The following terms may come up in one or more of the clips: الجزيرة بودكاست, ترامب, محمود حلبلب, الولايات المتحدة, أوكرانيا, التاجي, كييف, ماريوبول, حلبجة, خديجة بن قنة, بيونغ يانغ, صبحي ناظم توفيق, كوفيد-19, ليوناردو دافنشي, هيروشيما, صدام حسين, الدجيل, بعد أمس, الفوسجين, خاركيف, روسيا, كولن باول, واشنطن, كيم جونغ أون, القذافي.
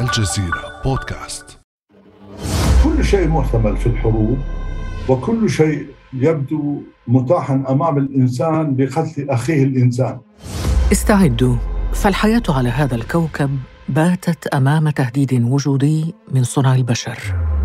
الجزيرة بودكاست. كل شيء محتمل في الحروب، وكل شيء يبدو متاحا أمام الإنسان لقتل أخيه الإنسان. استعدوا، فالحياة على هذا الكوكب باتت أمام تهديد وجودي من صنع البشر،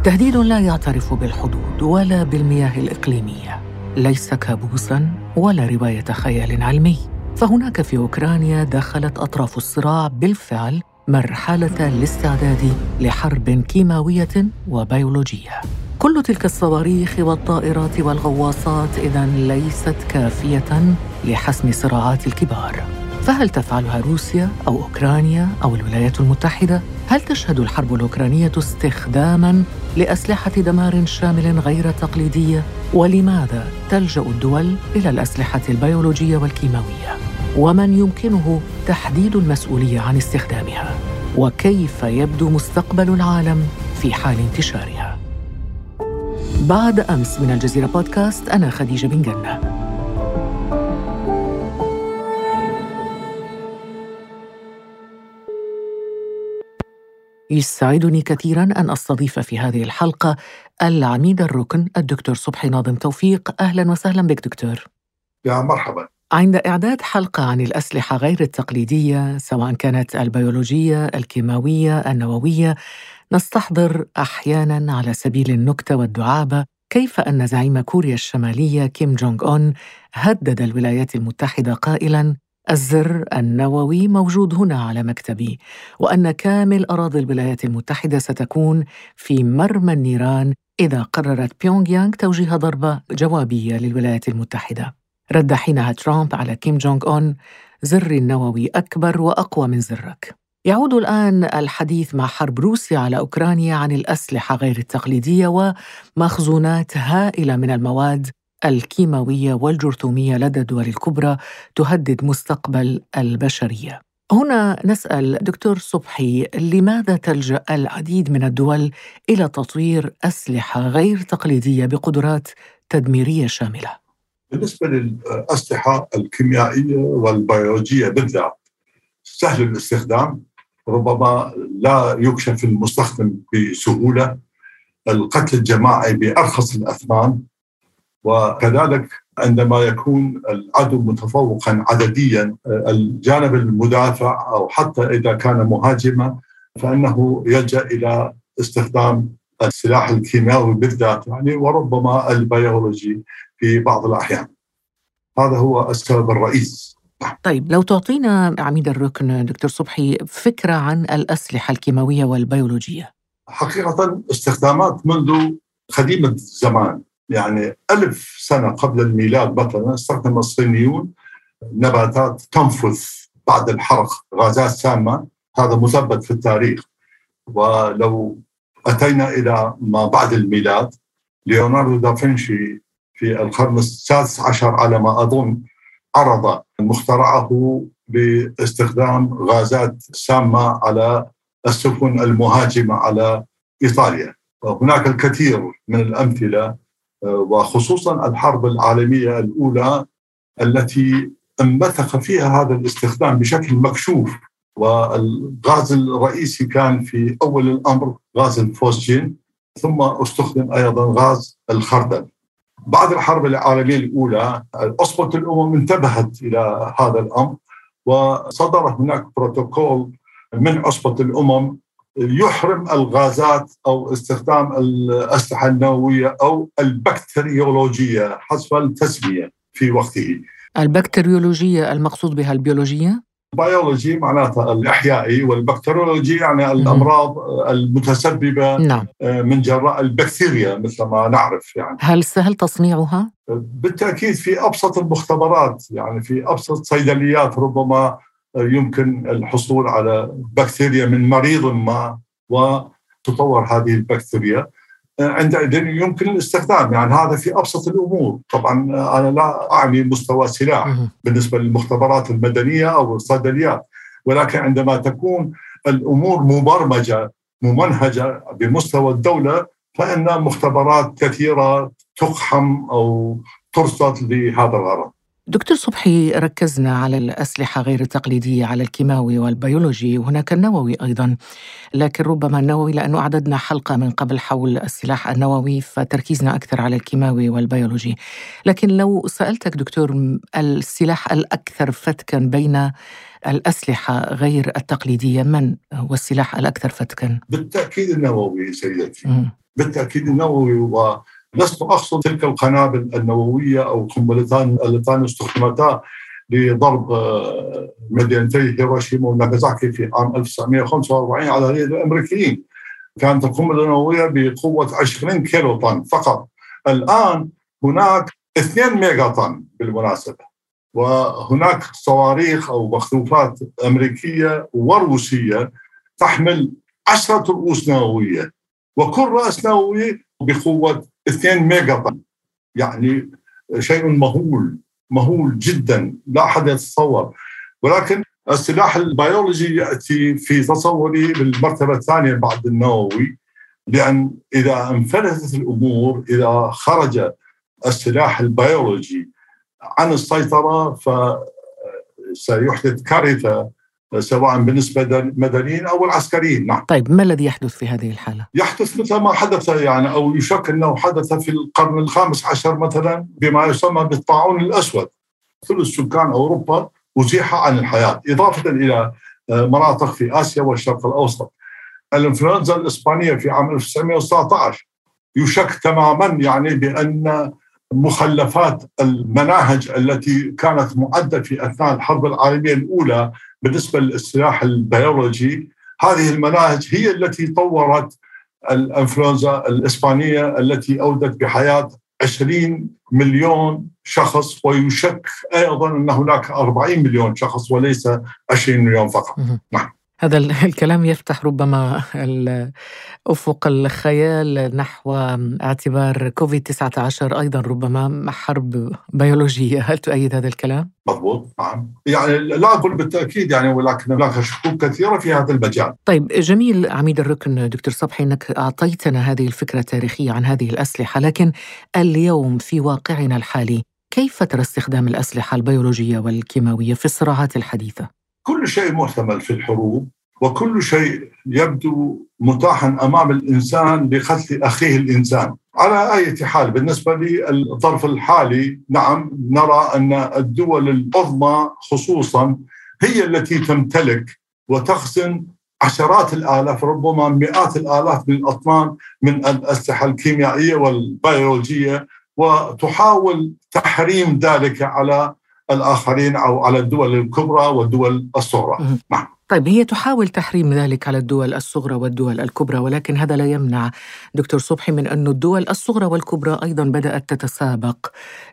تهديد لا يعترف بالحدود ولا بالمياه الإقليمية، ليس كابوساً ولا رواية خيال علمي. فهناك في أوكرانيا دخلت أطراف الصراع بالفعل مرحلة الاستعداد لحرب كيماوية وبيولوجية. كل تلك الصواريخ والطائرات والغواصات إذن ليست كافية لحسم صراعات الكبار. فهل تفعلها روسيا أو أوكرانيا أو الولايات المتحدة؟ هل تشهد الحرب الأوكرانية استخداماً لأسلحة دمار شامل غير تقليدية؟ ولماذا تلجأ الدول إلى الأسلحة البيولوجية والكيماوية؟ ومن يمكنه تحديد المسؤولية عن استخدامها؟ وكيف يبدو مستقبل العالم في حال انتشارها؟ بعد أمس من الجزيرة بودكاست، أنا خديجة بن قنة. يسعدني كثيراً أن أستضيف في هذه الحلقة العميد الركن الدكتور صبحي ناظم توفيق. أهلاً وسهلاً بك دكتور. يا مرحباً. عند إعداد حلقة عن الأسلحة غير التقليدية، سواء كانت البيولوجية، الكيماوية، النووية، نستحضر أحياناً على سبيل النكتة والدعابة كيف أن زعيم كوريا الشمالية كيم جونغ أون هدد الولايات المتحدة قائلاً: الزر النووي موجود هنا على مكتبي، وأن كامل أراضي الولايات المتحدة ستكون في مرمى النيران إذا قررت بيونغ يانغ توجيه ضربة جوابية للولايات المتحدة. رد حينها ترامب على كيم جونغ أون: زري النووي أكبر وأقوى من زرك. يعود الآن الحديث مع حرب روسيا على أوكرانيا عن الأسلحة غير التقليدية ومخزونات هائلة من المواد الكيماوية والجرثومية لدى الدول الكبرى تهدد مستقبل البشرية. هنا نسأل دكتور صبحي، لماذا تلجأ العديد من الدول إلى تطوير أسلحة غير تقليدية بقدرات تدميرية شاملة؟ بالنسبة للأسلحة الكيميائية والبيولوجية بالذات، سهل الاستخدام، ربما لا يكشف المستخدم بسهولة، القتل الجماعي بأرخص الأثمان، وكذلك عندما يكون العدو متفوقاً عددياً، الجانب المدافع أو حتى إذا كان مهاجماً فإنه يلجأ إلى استخدام السلاح الكيماوي بالذات يعني، وربما البيولوجي في بعض الأحيان. هذا هو السبب الرئيسي. طيب، لو تعطينا عميد الركن دكتور صبحي فكرة عن الأسلحة الكيماوية والبيولوجية. حقيقة استخدامات منذ قديم الزمان، يعني 1000 سنة قبل الميلاد مثلا، استخدم الصينيون نباتات تنفذ بعد الحرق غازات سامة، هذا مثبت في التاريخ. ولو أتينا إلى ما بعد الميلاد، ليوناردو دافنشي في القرن 16 على ما أظن عرض مخترعه باستخدام غازات سامة على السفن المهاجمة على إيطاليا. هناك الكثير من الأمثلة، وخصوصاً الحرب العالمية الأولى التي انبثق فيها هذا الاستخدام بشكل مكشوف. والغاز الرئيسي كان في أول الأمر غاز الفوسجين، ثم استخدم أيضاً غاز الخردل. بعد الحرب العالمية الأولى أصبحت الأمم انتبهت إلى هذا الأمر، وصدر هناك بروتوكول من عصبة الأمم يحرم الغازات أو استخدام الأسلحة النووية أو البكتيريولوجية حسب التسمية في وقته. البكتيريولوجية المقصود بها البيولوجية؟ البيولوجي معناتها الأحيائي، والبكتيريولوجيا يعني الأمراض المتسببة من جراء البكتيريا مثل ما نعرف يعني. هل سهل تصنيعها؟ بالتأكيد، في أبسط المختبرات يعني، في أبسط صيدليات ربما يمكن الحصول على بكتيريا من مريض ما، وتطور هذه البكتيريا، عندئذ يمكن الاستخدام يعني. هذا في أبسط الأمور. طبعا أنا لا أعني مستوى سلاح بالنسبة للمختبرات المدنية أو الصيدليات، ولكن عندما تكون الأمور مبرمجة ممنهجة بمستوى الدولة، فإن مختبرات كثيرة تقحم أو ترصد لهذا الغرض. دكتور صبحي، ركزنا على الأسلحة غير التقليدية، على الكيماوي والبيولوجي، وهناك النووي أيضا، لكن ربما النووي لأنه أعددنا حلقة من قبل حول السلاح النووي، فتركيزنا أكثر على الكيماوي والبيولوجي. لكن لو سألتك دكتور، السلاح الأكثر فتكاً بين الأسلحة غير التقليدية، من هو السلاح الأكثر فتكاً؟ بالتأكيد النووي سيدتي، بالتأكيد النووي. و لست أقصد تلك القنابل النووية أو القنبلتان اللتان استخدمتا لضرب مدينتي هيروشيما وناغازاكي في عام 1945 على اليد الأمريكيين. كانت القنبلة النووية بقوة 20 كيلو طن فقط. الآن هناك 2 ميجا طن بالمناسبة، وهناك صواريخ أو مخطوفات أمريكية وروسية تحمل 10 رؤوس نووية، وكل رأس نووي بقوة 2 ميجا طن، يعني شيء مهول، مهول جدا، لا أحد يتصور. ولكن السلاح البيولوجي يأتي في تصوري بالمرتبة الثانية بعد النووي، لأن إذا انفلتت الأمور، إذا خرج السلاح البيولوجي عن السيطرة فسيحدث كارثة، سواء بالنسبة للمدنيين أو العسكريين. نعم. طيب، ما الذي يحدث في هذه الحالة؟ يحدث مثل ما حدث يعني، أو يشك أنه حدث في القرن ال15 مثلا بما يسمى بالطاعون الأسود. ثلث سكان أوروبا أزيح عن الحياة، إضافة إلى مناطق في آسيا والشرق الأوسط. الإنفلونزا الإسبانية في عام 1919 يشك تماما يعني بأن مخلفات المناهج التي كانت معدة في أثناء الحرب العالمية الأولى بالنسبة للسلاح البيولوجي، هذه المناهج هي التي طورت الإنفلونزا الإسبانية التي أودت بحياة 20 مليون شخص، ويشك أيضاً أن هناك 40 مليون شخص وليس 20 مليون فقط. نعم. هذا الكلام يفتح ربما أفق الخيال نحو اعتبار كوفيد-19 أيضاً ربما حرب بيولوجية. هل تؤيد هذا الكلام؟ مضبوط، نعم. يعني لا أقول بالتأكيد يعني، ولكن هناك شكوك كثيرة في هذا المجال. طيب، جميل عميد الركن دكتور صبحي أنك أعطيتنا هذه الفكرة التاريخية عن هذه الأسلحة، لكن اليوم في واقعنا الحالي كيف ترى استخدام الأسلحة البيولوجية والكيماوية في الصراعات الحديثة؟ كل شيء محتمل في الحروب، وكل شيء يبدو متاحا أمام الإنسان لقتل أخيه الإنسان. على أي حال بالنسبة للطرف الحالي، نعم، نرى أن الدول العظمى خصوصا هي التي تمتلك وتخزن عشرات الآلاف، ربما مئات الآلاف من الأطنان من الأسلحة الكيميائية والبيولوجية، وتحاول تحريم ذلك على الآخرين أو على الدول الكبرى والدول الصغرى. طيب، هي تحاول تحريم ذلك على الدول الصغرى والدول الكبرى، ولكن هذا لا يمنع دكتور صبحي من أن الدول الصغرى والكبرى أيضا بدأت تتسابق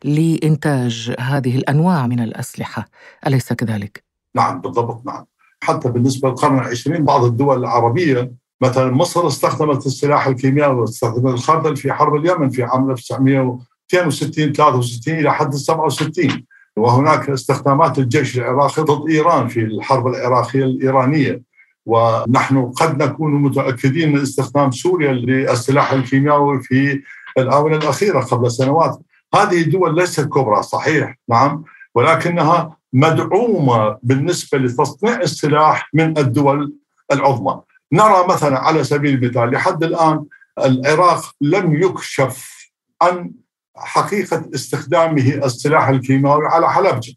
لإنتاج هذه الأنواع من الأسلحة، أليس كذلك؟ نعم بالضبط، نعم. حتى بالنسبة للقرن العشرين بعض الدول العربية مثلا مصر استخدمت السلاح الكيميائي واستخدمت الخردل في حرب اليمن في عام 1962 63 إلى حد 67، وهناك استخدامات الجيش العراقي ضد إيران في الحرب العراقية الإيرانية، ونحن قد نكون متأكدين من استخدام سوريا للسلاح الكيميائي في الآونة الأخيرة قبل سنوات. هذه الدول ليست كبرى صحيح، نعم، ولكنها مدعومة بالنسبة لتصنيع السلاح من الدول العظمى. نرى مثلا على سبيل المثال لحد الآن العراق لم يكشف عن حقيقة استخدامه السلاح الكيماوي على حلبجة.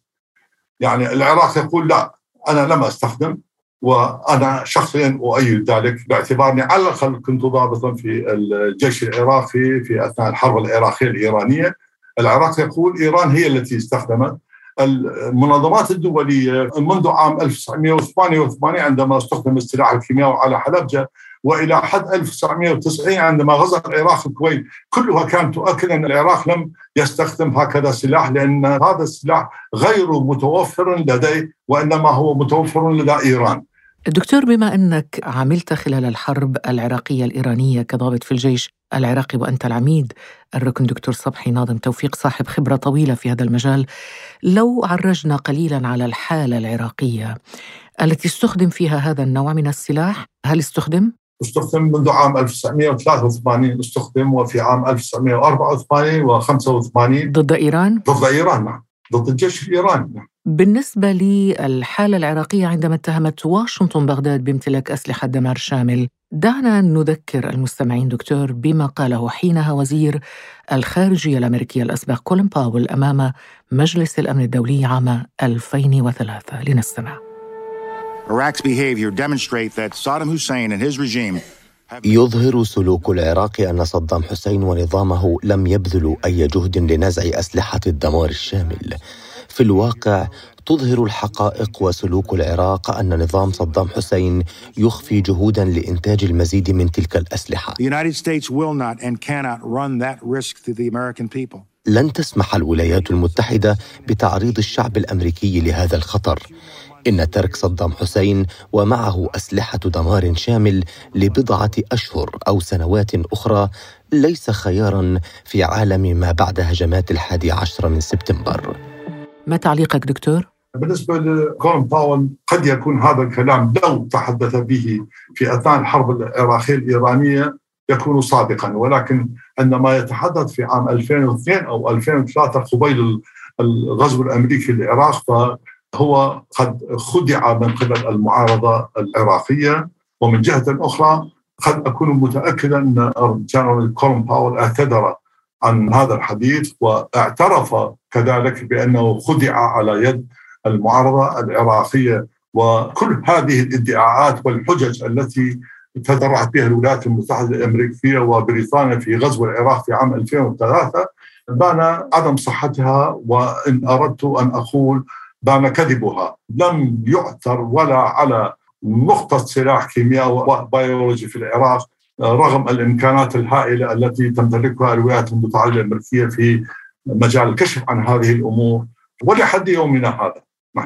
يعني العراق يقول لا، أنا لم أستخدم، وأنا شخصيا أؤيد ذلك باعتبارني على الأقل كنت ضابطا في الجيش العراقي في أثناء الحرب العراقية الإيرانية. العراق يقول إيران هي التي استخدمت. المنظمات الدولية منذ عام 1988 عندما استخدم السلاح الكيماوي على حلبجة، وإلى حد 1990 عندما غزا العراق الكويت، كلها كانت تؤكد أن العراق لم يستخدم هكذا سلاح، لأن هذا السلاح غير متوفر لديه وإنما هو متوفر لدى إيران. دكتور، بما أنك عملت خلال الحرب العراقية الإيرانية كضابط في الجيش العراقي وأنت العميد الركن دكتور صبحي ناظم توفيق صاحب خبرة طويلة في هذا المجال، لو عرجنا قليلا على الحالة العراقية التي استخدم فيها هذا النوع من السلاح، هل استخدم منذ عام 1983 استخدم، وفي عام 1984 و85 ضد إيران. نعم. ضد الجيش الإيراني. بالنسبة للحالة العراقية عندما اتهمت واشنطن بغداد بامتلاك أسلحة دمار شامل، دعنا نذكر المستمعين دكتور بما قاله حينها وزير الخارجية الأمريكية الأسبق كولن باول أمام مجلس الأمن الدولي عام 2003. لنستمع. يظهر سلوك العراق أن صدام حسين ونظامه لم يبذلوا أي جهد لنزع أسلحة الدمار الشامل. في الواقع تظهر الحقائق وسلوك العراق أن نظام صدام حسين يخفي جهوداً لإنتاج المزيد من تلك الأسلحة. لن تسمح الولايات المتحدة بتعريض الشعب الأمريكي لهذا الخطر. إن ترك صدام حسين ومعه أسلحة دمار شامل لبضعة أشهر أو سنوات أخرى ليس خياراً في عالم ما بعد هجمات 11 من سبتمبر. ما تعليقك دكتور؟ بالنسبة لكولن باول، قد يكون هذا الكلام لو تحدث به في أثناء الحرب العراقية الإيرانية يكون صادقاً، ولكن عندما يتحدث في عام 2002 أو 2003 قبيل الغزو الأمريكي للعراق، فهو قد خدع من قبل المعارضة العراقية. ومن جهة أخرى قد أكون متأكداً أن الجنرال كولن باول اعتذر عن هذا الحديث واعترف كذلك بأنه خدع على يد المعارضة العراقية. وكل هذه الادعاءات والحجج التي تذرعت بها الولايات المتحدة الأمريكية وبريطانيا في غزو العراق في عام 2003 بان عدم صحتها، وإن أردت أن أقول بان كذبها. لم يعثر ولا على نقطة سلاح كيميائي وبيولوجي في العراق رغم الإمكانات الهائلة التي تمتلكها الولايات المتحدة الأمريكية في مجال الكشف عن هذه الأمور ولحد يومنا هذا.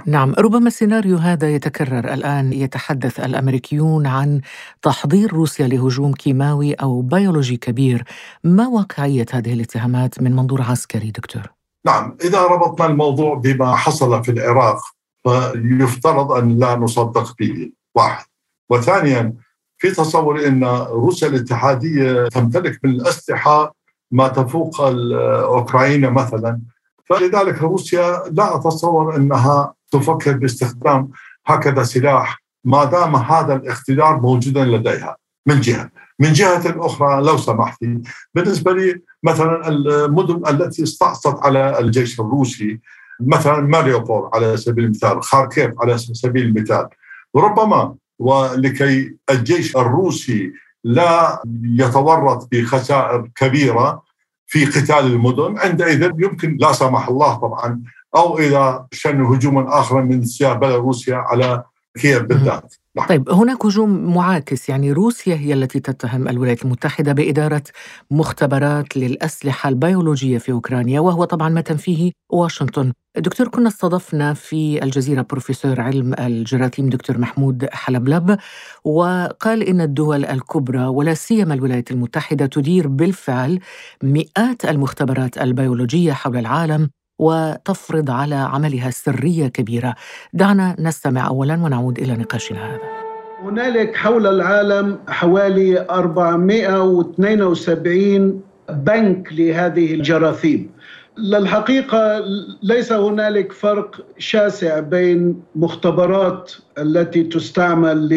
نعم، ربما السيناريو هذا يتكرر الآن. يتحدث الأمريكيون عن تحضير روسيا لهجوم كيماوي أو بيولوجي كبير. ما واقعية هذه الاتهامات من منظور عسكري دكتور؟ نعم، إذا ربطنا الموضوع بما حصل في العراق فيفترض أن لا نصدق به، واحد. وثانياً، في تصور أن روسيا الاتحادية تمتلك من الأسلحة ما تفوق أوكرانيا مثلا، فلذلك روسيا لا أتصور أنها تفكر باستخدام هكذا سلاح ما دام هذا الاختيار موجودا لديها. من جهة أخرى، لو سمحتي، بالنسبة لي مثلا المدن التي استعصت على الجيش الروسي، مثلا ماريوبول على سبيل المثال، خاركيف على سبيل المثال، ربما ولكي الجيش الروسي لا يتورط بخسائر كبيرة في قتال المدن، عندئذ يمكن لا سمح الله طبعا، أو إذا شن هجوما آخر من سياق بيلاروسيا على كييف بالذات. طيب، هناك هجوم معاكس، يعني روسيا هي التي تتهم الولايات المتحدة بإدارة مختبرات للأسلحة البيولوجية في أوكرانيا، وهو طبعا ما تنفيه واشنطن. دكتور، كنا استضفنا في الجزيرة بروفيسور علم الجراثيم دكتور محمود حلبلب، وقال إن الدول الكبرى ولا سيما الولايات المتحدة تدير بالفعل مئات المختبرات البيولوجية حول العالم وتفرض على عملها سرية كبيرة. دعنا نستمع أولاً ونعود إلى نقاشنا هذا. هناك حول العالم حوالي 472 بنك لهذه الجراثيم. للحقيقة ليس هناك فرق شاسع بين مختبرات التي تستعمل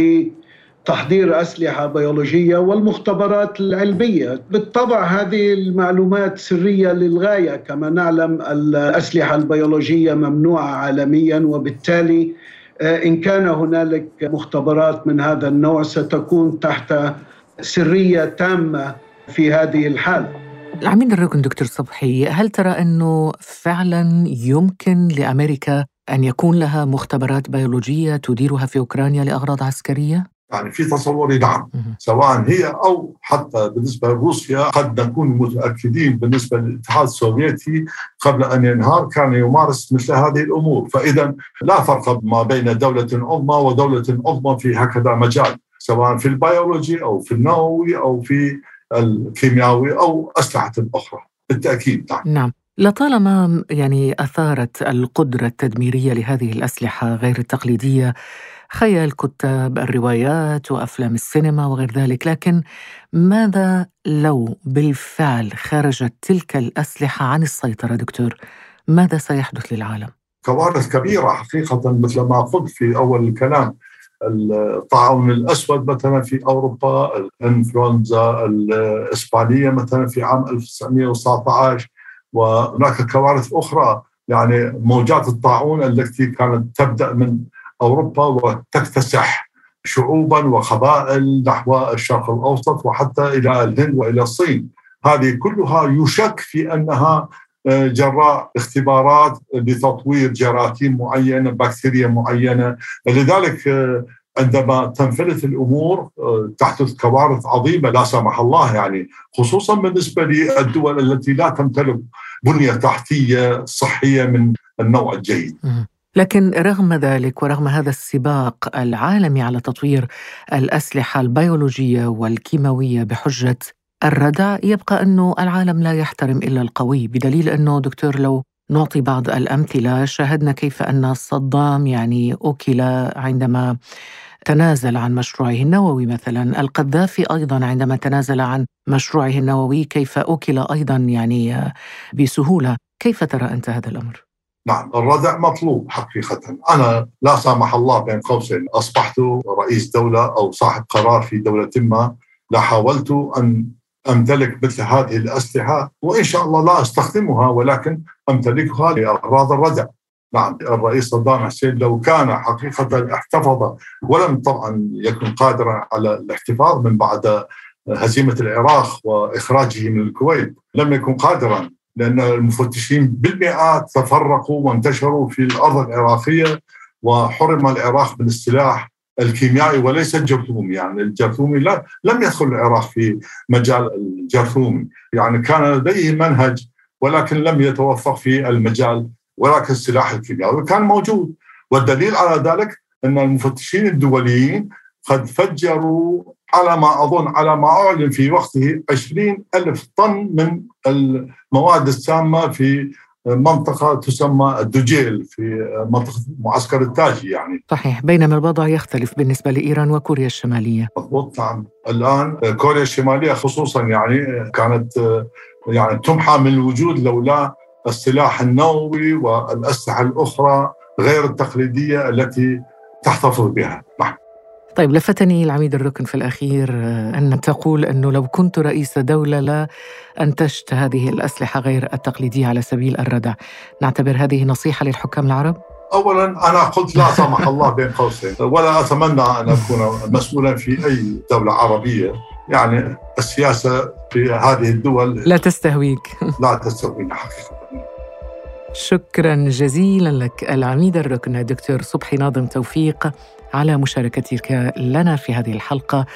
لتحضير أسلحة بيولوجية والمختبرات العلمية. بالطبع هذه المعلومات سرية للغاية، كما نعلم الأسلحة البيولوجية ممنوعة عالميا، وبالتالي إن كان هناك مختبرات من هذا النوع ستكون تحت سرية تامة في هذه الحالة. العميد الركن دكتور صبحي، هل ترى أنه فعلا يمكن لأمريكا أن يكون لها مختبرات بيولوجية تديرها في أوكرانيا لأغراض عسكرية؟ يعني في تصوري نعم، سواء هي أو حتى بالنسبة لروسيا. قد نكون متأكدين بالنسبة للاتحاد السوفيتي قبل أن ينهار كان يمارس مثل هذه الأمور، فإذا لا فرق ما بين دولة عظمى ودولة عظمى في هكذا مجال، سواء في البيولوجي أو في النووي أو في الكيميائي أو أسلحة أخرى بالتأكيد. نعم. لطالما يعني أثارت القدرة التدميرية لهذه الأسلحة غير التقليدية خيال كتاب الروايات وأفلام السينما وغير ذلك، لكن ماذا لو بالفعل خرجت تلك الأسلحة عن السيطرة دكتور؟ ماذا سيحدث للعالم؟ كوارث كبيرة حقيقة، مثل ما قلت في أول الكلام، الطاعون الأسود مثلا في أوروبا، الإنفلونزا الإسبانية مثلا في عام 1919، وهناك كوارث أخرى، يعني موجات الطاعون التي كانت تبدأ من أوروبا وتكتسح شعوبا وقبائل نحو الشرق الأوسط وحتى إلى الهند وإلى الصين. هذه كلها يشك في أنها جراء اختبارات لتطوير جراثيم معينة، بكتيريا معينة. لذلك عندما تنفلت الأمور تحدث كوارث عظيمة لا سمح الله، يعني خصوصا بالنسبة للدول التي لا تمتلك بنية تحتية صحية من النوع الجيد. لكن رغم ذلك ورغم هذا السباق العالمي على تطوير الأسلحة البيولوجية والكيماوية بحجة الردع، يبقى أنه العالم لا يحترم إلا القوي، بدليل أنه دكتور لو نعطي بعض الأمثلة، شاهدنا كيف أن صدام يعني أوكل عندما تنازل عن مشروعه النووي مثلا، القذافي أيضا عندما تنازل عن مشروعه النووي كيف أوكل أيضا يعني بسهولة. كيف ترى أنت هذا الأمر؟ نعم، الردع مطلوب حقيقة. أنا لا سامح الله بين قوسين أصبحت رئيس دولة أو صاحب قرار في دولة ما، لا حاولت أن أمتلك مثل هذه الأسلحة، وإن شاء الله لا أستخدمها، ولكن أمتلكها لأغراض الردع. نعم، الرئيس صدام حسين لو كان حقيقة احتفظ، ولم طبعا يكن قادرا على الاحتفاظ من بعد هزيمة العراق وإخراجه من الكويت، لم يكن قادرا، لأن المفتشين بالمئات تفرقوا وانتشروا في الأرض العراقية، وحرم العراق من السلاح الكيميائي وليس الجرثومي. يعني الجرثومي لم يدخل العراق في مجال الجرثومي، يعني كان لديه منهج ولكن لم يتوفق في المجال، ولكن السلاح الكيميائي كان موجود. والدليل على ذلك أن المفتشين الدوليين قد فجروا على ما أظن، على ما أعلن في وقته، 20,000 طن من المواد السامة في منطقة تسمى الدجيل في منطقة معسكر التاجي. يعني صحيح، بينما الوضع يختلف بالنسبة لإيران وكوريا الشمالية. بالضبط، نعم. الآن كوريا الشمالية خصوصا يعني كانت يعني تمحى من الوجود لولا السلاح النووي والأسلحة الأخرى غير التقليدية التي تحتفظ بها. نعم. طيب، لفتني العميد الركن في الأخير أن تقول أنه لو كنت رئيس دولة لا أنتجت هذه الأسلحة غير التقليدية على سبيل الردع. نعتبر هذه نصيحة للحكام العرب؟ أولاً أنا قلت لا سمح الله بين قوسين، ولا أتمنى أن أكون مسؤولاً في أي دولة عربية. يعني السياسة في هذه الدول لا تستهويك. لا تستهويني حقيقة. شكراً جزيلاً لك العميد الركن الدكتور صبحي ناظم توفيق على مشاركتك لنا في هذه الحلقة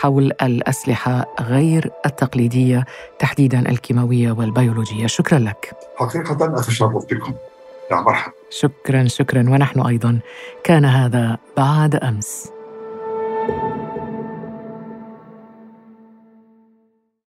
حول الأسلحة غير التقليدية، تحديداً الكيماوية والبيولوجية. شكراً لك. حقيقة أتشرف بكم. يا مرحبا. شكراً. ونحن أيضاً. كان هذا بعد أمس.